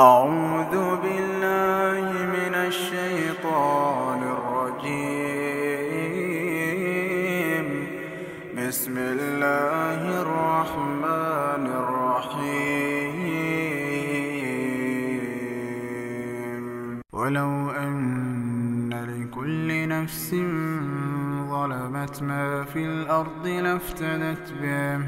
أعوذ بالله من الشيطان الرجيم. بسم الله الرحمن الرحيم. ولو أن لكل نفس ظلمت ما في الأرض لافتدت به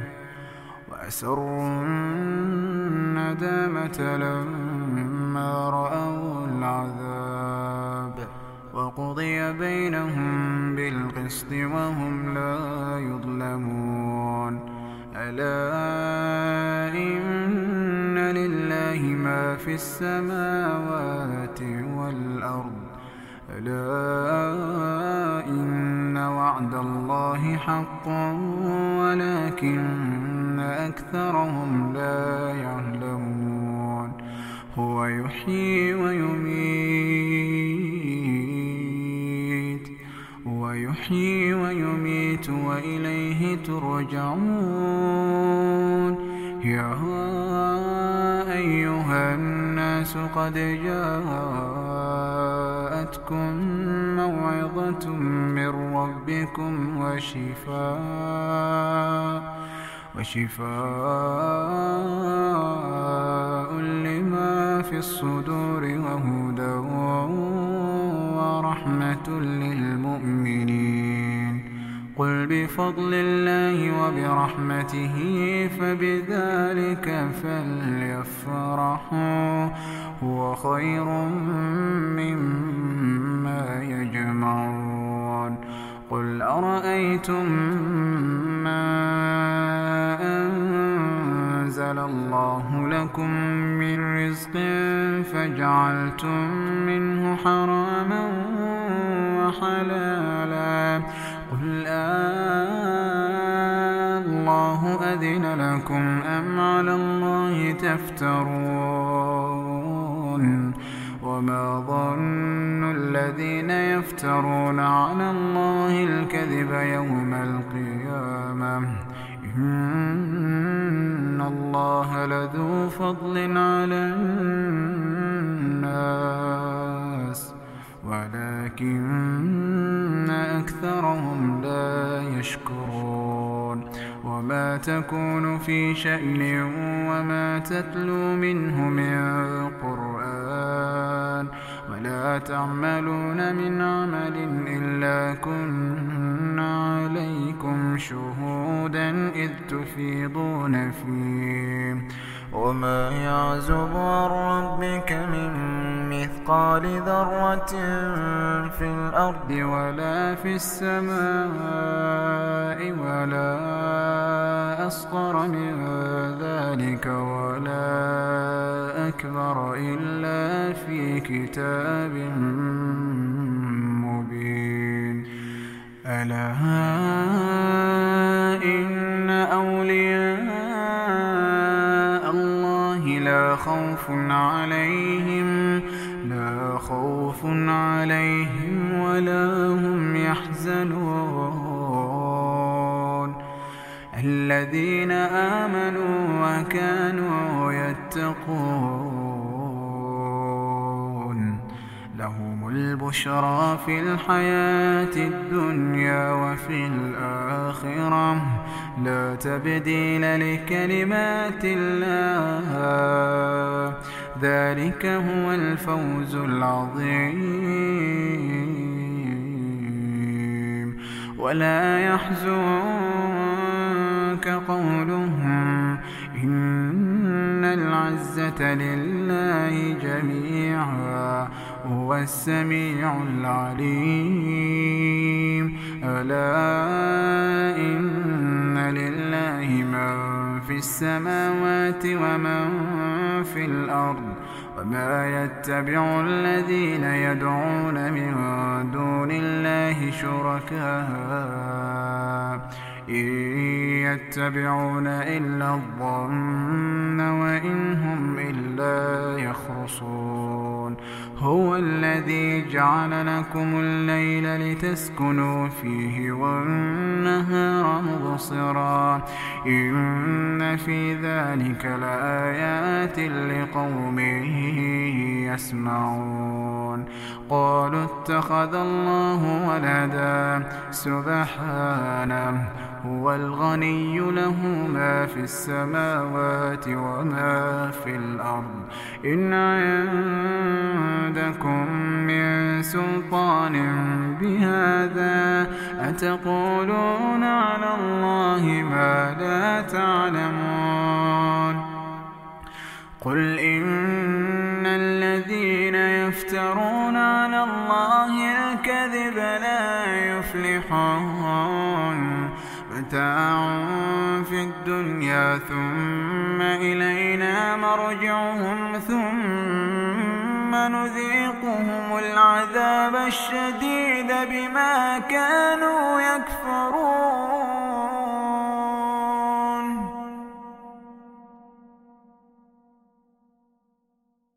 وأسروا الندامة لما رأوا العذاب وقضي بينهم بالقسط وهم لا يظلمون. ألا إن لله ما في السماوات والأرض. ألا إن وعد الله حق ولكن أكثرهم لا يعلمون. هو يحيي ويميت وإليه ترجعون. يا أيها الناس قد جاءتكم موعظة من ربكم وشفاء لما في الصدور وهدى ورحمة للمؤمنين. قل بفضل الله وبرحمته فبذلك فليفرحوا هو خير مما يجمعون. قل أرأيتم ما أنزل الله لكم من رزق فجعلتم منه حراما وحلالا. قل الله أذن لكم أم على الله تفترون؟ وما ظن الذين يفترون على الله الكذب يوم القيامة؟ إن الله لذو فضل على الناس ولكن أكثرهم لا يشكرون. وما تكون في شأن وما تتلو منه من قرآن ولا تعملون من عمل إلا كنا عليكم شهودا إذ تفيضون فيه. وما يعزب عن ربك من مثقال ذرة في الأرض ولا في السماء ولا أصغر من ذلك ولا أكبر إلا في كتاب مبين. ألا إن أولياء لا خوف عليهم ولا هم يحزنون. الذين آمنوا وكانوا يتقون لهم البشرى في الحياة الدنيا وفي الآخرة. لا تبديل لكلمات الله. ذلك هو الفوز العظيم. ولا يحزنك قولهم. إن العزة لله جميعا. هو السميع العليم. ألا إن لله من في السماوات ومن في الأرض. وما يتبع الذين يدعون من دون الله شركاء. إن يتبعون إلا الظن وإن هم إلا يخرصون. هو الذي جعل لكم الليل لتسكنوا فيه والنهار مبصرا إن في ذلك لآيات لقوم يسمعون قالوا اتخذ الله ولدا سبحانه هو الغني له ما في السماوات وما في الأرض إن عندكم من سلطان بهذا أتقولون على الله ما لا تعلمون قل إن الذين يفترون على الله الكذب لا يفلحون متاع في الدنيا ثم إلينا مرجعهم ثم نذيقهم العذاب الشديد بما كانوا يكفرون